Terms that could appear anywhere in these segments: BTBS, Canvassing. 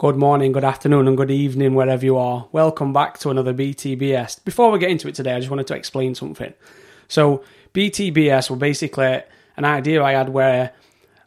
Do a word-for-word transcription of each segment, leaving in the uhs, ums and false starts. Good morning, good afternoon and good evening wherever you are. Welcome back to another B T B S. Before we get into it today, I just wanted to explain something. So B T B S were basically an idea I had where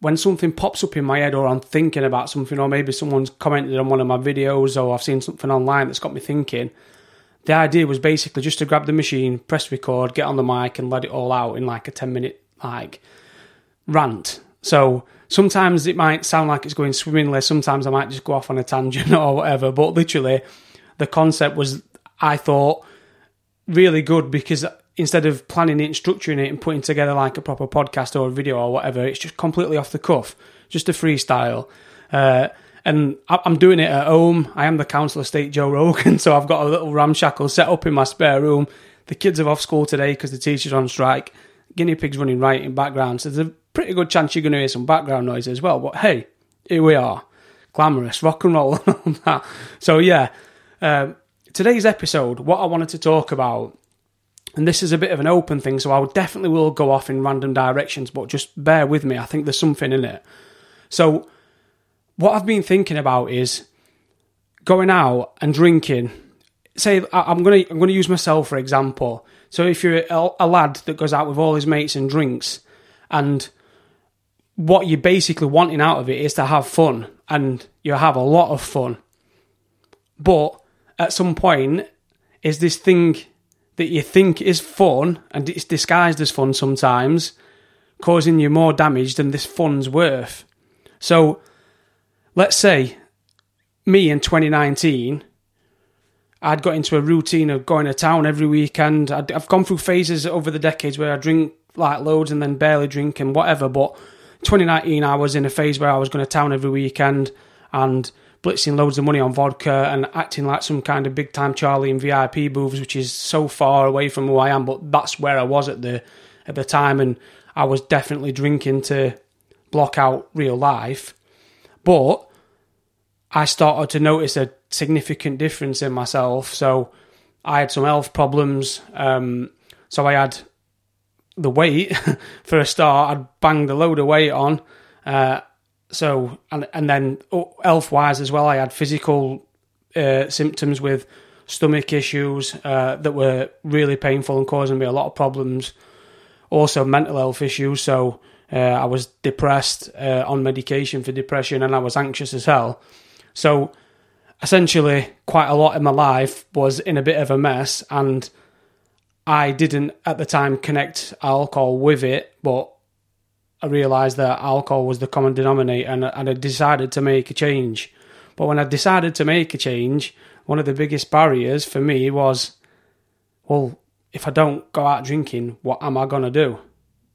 when something pops up in my head or I'm thinking about something, or maybe someone's commented on one of my videos or I've seen something online that's got me thinking, the idea was basically just to grab the machine, press record, get on the mic and let it all out in like a ten minute like rant. So sometimes it might sound like it's going swimmingly, sometimes I might just go off on a tangent or whatever, but literally the concept was, I thought, really good because instead of planning it and structuring it and putting together like a proper podcast or a video or whatever, it's just completely off the cuff, just a freestyle. Uh, and I'm doing it at home. I am the Council of State Joe Rogan, so I've got a little ramshackle set up in my spare room. The kids are off school today because the teacher's on strike. Guinea pigs running right in background, so there's a pretty good chance you're going to hear some background noise as well, but hey, here we are, glamorous rock and roll and all that. So yeah, uh, today's episode, what I wanted to talk about, and this is a bit of an open thing, so I definitely will go off in random directions, but just bear with me, I think there's something in it. So what I've been thinking about is going out and drinking. Say I'm going to I'm going to use myself for example. So if you're a, a lad that goes out with all his mates and drinks, and what you're basically wanting out of it is to have fun, and you have a lot of fun. But at some point, is this thing that you think is fun, and it's disguised as fun sometimes, causing you more damage than this fun's worth? So let's say me in twenty nineteen, I'd got into a routine of going to town every weekend. I'd, I've gone through phases over the decades where I drink like loads and then barely drink and whatever, but twenty nineteen I was in a phase where I was going to town every weekend and blitzing loads of money on vodka and acting like some kind of big time Charlie in V I P booths, which is so far away from who I am, but that's where I was at the at the time, and I was definitely drinking to block out real life. But I started to notice a significant difference in myself. So I had some health problems. Um, so I had the weight for a start. I'd banged a load of weight on. Uh, so and and then oh, health wise as well, I had physical uh, symptoms with stomach issues uh, that were really painful and causing me a lot of problems. Also mental health issues. So uh, I was depressed, uh, on medication for depression, and I was anxious as hell. So essentially, quite a lot of my life was in a bit of a mess, and I didn't at the time connect alcohol with it, but I realised that alcohol was the common denominator, and I decided to make a change. But when I decided to make a change, one of the biggest barriers for me was, well, if I don't go out drinking, what am I going to do?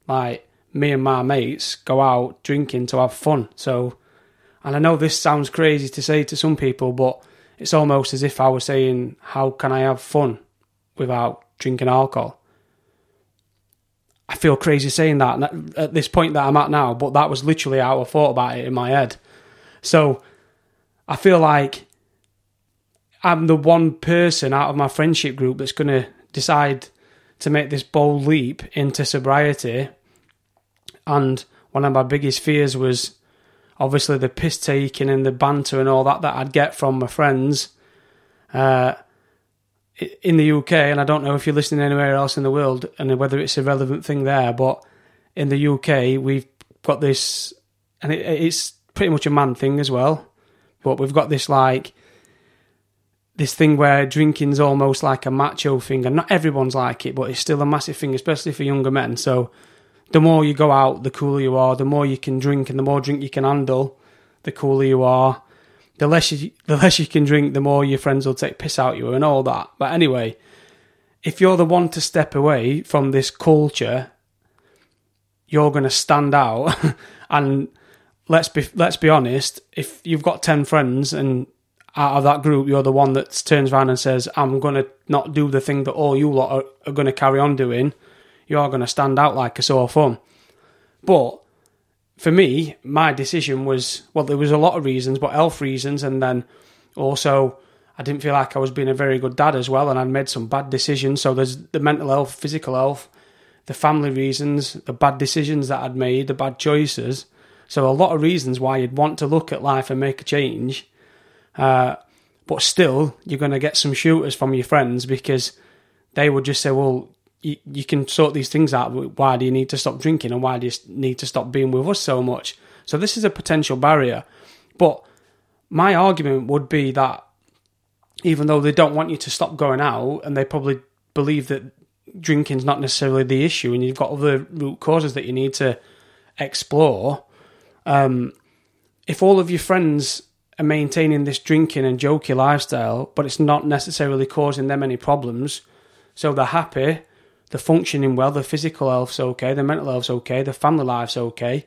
Like, me and my mates go out drinking to have fun, so... And I know this sounds crazy to say to some people, but it's almost as if I was saying, how can I have fun without drinking alcohol? I feel crazy saying that at this point that I'm at now, but that was literally how I thought about it in my head. So I feel like I'm the one person out of my friendship group that's going to decide to make this bold leap into sobriety. And one of my biggest fears was... obviously, the piss-taking and the banter and all that that I'd get from my friends uh, in the U K, and I don't know if you're listening anywhere else in the world and whether it's a relevant thing there, but in the U K, we've got this, and it, it's pretty much a man thing as well, but we've got this, like, this thing where drinking's almost like a macho thing, and not everyone's like it, but it's still a massive thing, especially for younger men, so... the more you go out, the cooler you are. The more you can drink and the more drink you can handle, the cooler you are. The less you, the less you can drink, the more your friends will take piss out you and all that. But anyway, if you're the one to step away from this culture, you're going to stand out. And let's be let's be honest, if you've got ten friends and out of that group, you're the one that turns around and says, I'm going to not do the thing that all you lot are, are going to carry on doing, you're going to stand out like a sore thumb. But for me, my decision was, well, there was a lot of reasons, but health reasons, and then also I didn't feel like I was being a very good dad as well, and I'd made some bad decisions. So there's the mental health, physical health, the family reasons, the bad decisions that I'd made, the bad choices. So a lot of reasons why you'd want to look at life and make a change. Uh, but still, you're going to get some shooters from your friends because they would just say, well, you, you can sort these things out. Why do you need to stop drinking? And why do you need to stop being with us so much? So this is a potential barrier. But my argument would be that even though they don't want you to stop going out, and they probably believe that drinking's not necessarily the issue and you've got other root causes that you need to explore, um, if all of your friends are maintaining this drinking and jokey lifestyle, but it's not necessarily causing them any problems, so they're happy, they're functioning well, their physical health's okay, their mental health's okay, their family life's okay,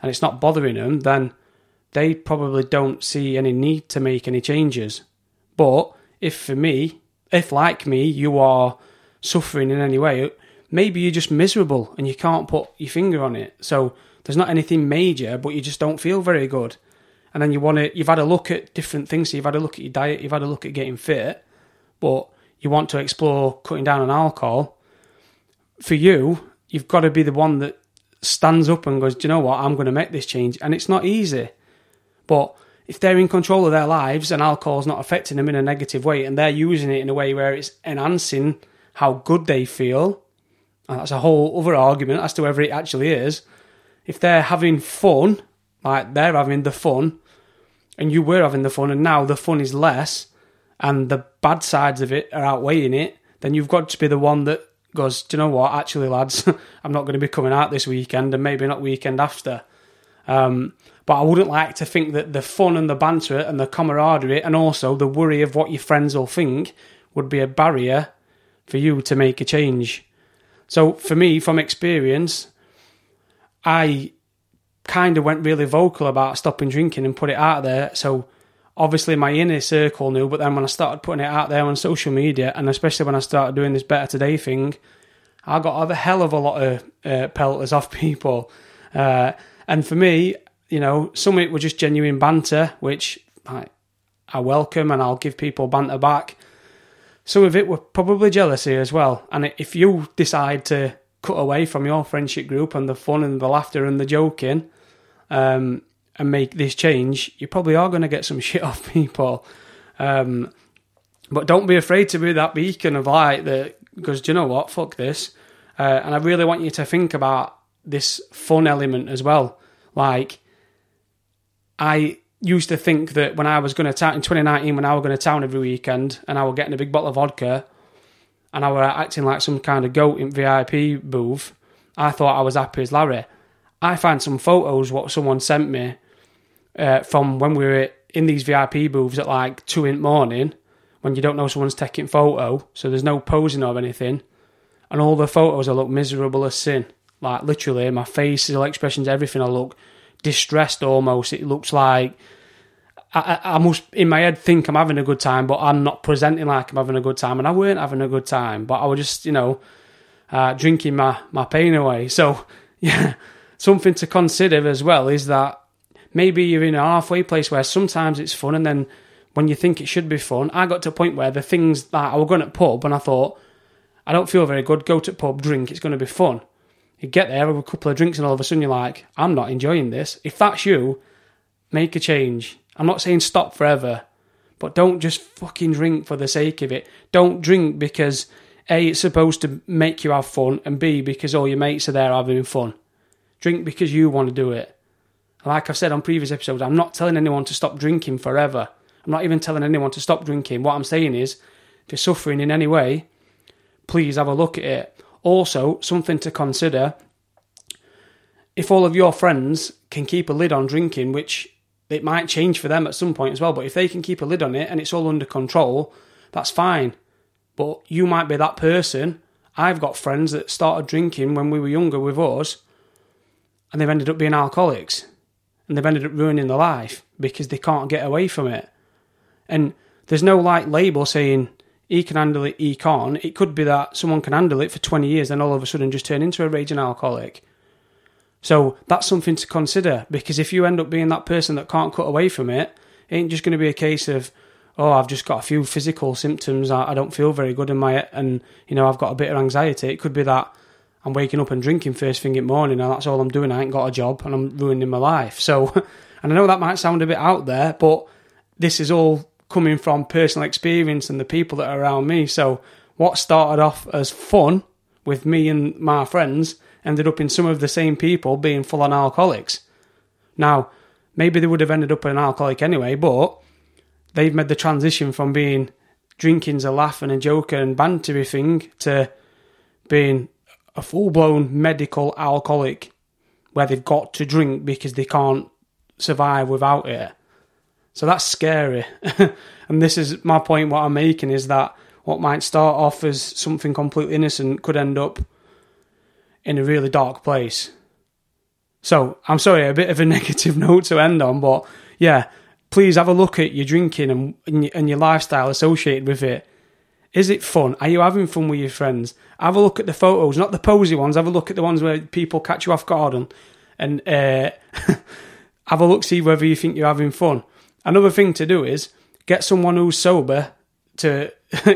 and it's not bothering them, then they probably don't see any need to make any changes. But if for me, if like me, you are suffering in any way, maybe you're just miserable and you can't put your finger on it. So there's not anything major, but you just don't feel very good. And then you want to, you've had a look at different things. So you've had a look at your diet, you've had a look at getting fit, but you want to explore cutting down on alcohol. For you, you've got to be the one that stands up and goes, do you know what? I'm going to make this change. And it's not easy. But if they're in control of their lives and alcohol's not affecting them in a negative way and they're using it in a way where it's enhancing how good they feel, and that's a whole other argument as to whether it actually is, if they're having fun, like they're having the fun, and you were having the fun, and now the fun is less, and the bad sides of it are outweighing it, then you've got to be the one that goes, do you know what, actually lads, I'm not going to be coming out this weekend, and maybe not weekend after. Um, but I wouldn't like to think that the fun and the banter and the camaraderie and also the worry of what your friends will think would be a barrier for you to make a change. So for me, from experience, I kind of went really vocal about stopping drinking and put it out there. So obviously my inner circle knew, but then when I started putting it out there on social media, and especially when I started doing this Better Today thing, I got a hell of a lot of uh, pelters off people. Uh, and for me, you know, some of it was just genuine banter, which I, I welcome, and I'll give people banter back. Some of it were probably jealousy as well. And if you decide to cut away from your friendship group and the fun and the laughter and the joking um, and make this change, you probably are going to get some shit off people. Um, but don't be afraid to be that beacon of light that goes, do you know what, fuck this. Uh, and I really want you to think about this fun element as well. Like, I used to think that when I was going to town, in twenty nineteen, when I was going to town every weekend and I was getting a big bottle of vodka and I was acting like some kind of goat in V I P booth, I thought I was happy as Larry. I found some photos what someone sent me uh, from when we were in these V I P booths at like two in the morning, when you don't know someone's taking photo, so there's no posing or anything. And all the photos, I look miserable as sin. Like literally, my facial expressions, everything, I look distressed almost. It looks like I, I, I must, in my head, think I'm having a good time, but I'm not presenting like I'm having a good time, and I weren't having a good time, but I was just, you know, uh, drinking my, my pain away. So, yeah, something to consider as well is that maybe you're in a halfway place where sometimes it's fun, and then when you think it should be fun, I got to a point where the things that I was going to pub, and I thought, I don't feel very good, go to pub, drink, it's going to be fun. You get there with a couple of drinks and all of a sudden you're like, I'm not enjoying this. If that's you, make a change. I'm not saying stop forever, but don't just fucking drink for the sake of it. Don't drink because A, it's supposed to make you have fun, and B, because all your mates are there having fun. Drink because you want to do it. Like I've said on previous episodes, I'm not telling anyone to stop drinking forever. I'm not even telling anyone to stop drinking. What I'm saying is, if you're suffering in any way, please have a look at it. Also, something to consider, if all of your friends can keep a lid on drinking, which it might change for them at some point as well, but if they can keep a lid on it and it's all under control, that's fine. But you might be that person. I've got friends that started drinking when we were younger with us, and they've ended up being alcoholics, and they've ended up ruining their life because they can't get away from it. And there's no like label saying, he can handle it, he can't. It could be that someone can handle it for twenty years and all of a sudden just turn into a raging alcoholic. So that's something to consider, because if you end up being that person that can't cut away from it, it ain't just going to be a case of, oh, I've just got a few physical symptoms, I don't feel very good in my, and you know, I've got a bit of anxiety. It could be that I'm waking up and drinking first thing in the morning and that's all I'm doing, I ain't got a job and I'm ruining my life. So, and I know that might sound a bit out there, but this is all coming from personal experience and the people that are around me. So what started off as fun with me and my friends ended up in some of the same people being full-on alcoholics. Now, maybe they would have ended up an alcoholic anyway, but they've made the transition from being drinking's a laugh and a joker and bantery thing to being a full-blown medical alcoholic where they've got to drink because they can't survive without it. So that's scary. And this is my point, what I'm making is that what might start off as something completely innocent could end up in a really dark place. So, I'm sorry, a bit of a negative note to end on, but yeah, please have a look at your drinking and, and, and your lifestyle associated with it. Is it fun? Are you having fun with your friends? Have a look at the photos, not the posy ones, have a look at the ones where people catch you off guard and, and uh, have a look, see whether you think you're having fun. Another thing to do is get someone who's sober to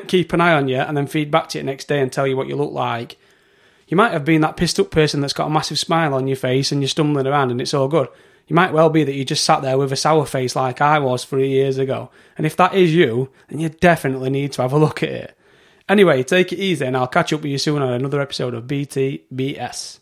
keep an eye on you and then feed back to you the next day and tell you what you look like. You might have been that pissed up person that's got a massive smile on your face and you're stumbling around and it's all good. You might well be that you just sat there with a sour face like I was three years ago. And if that is you, then you definitely need to have a look at it. Anyway, take it easy and I'll catch up with you soon on another episode of B T B S.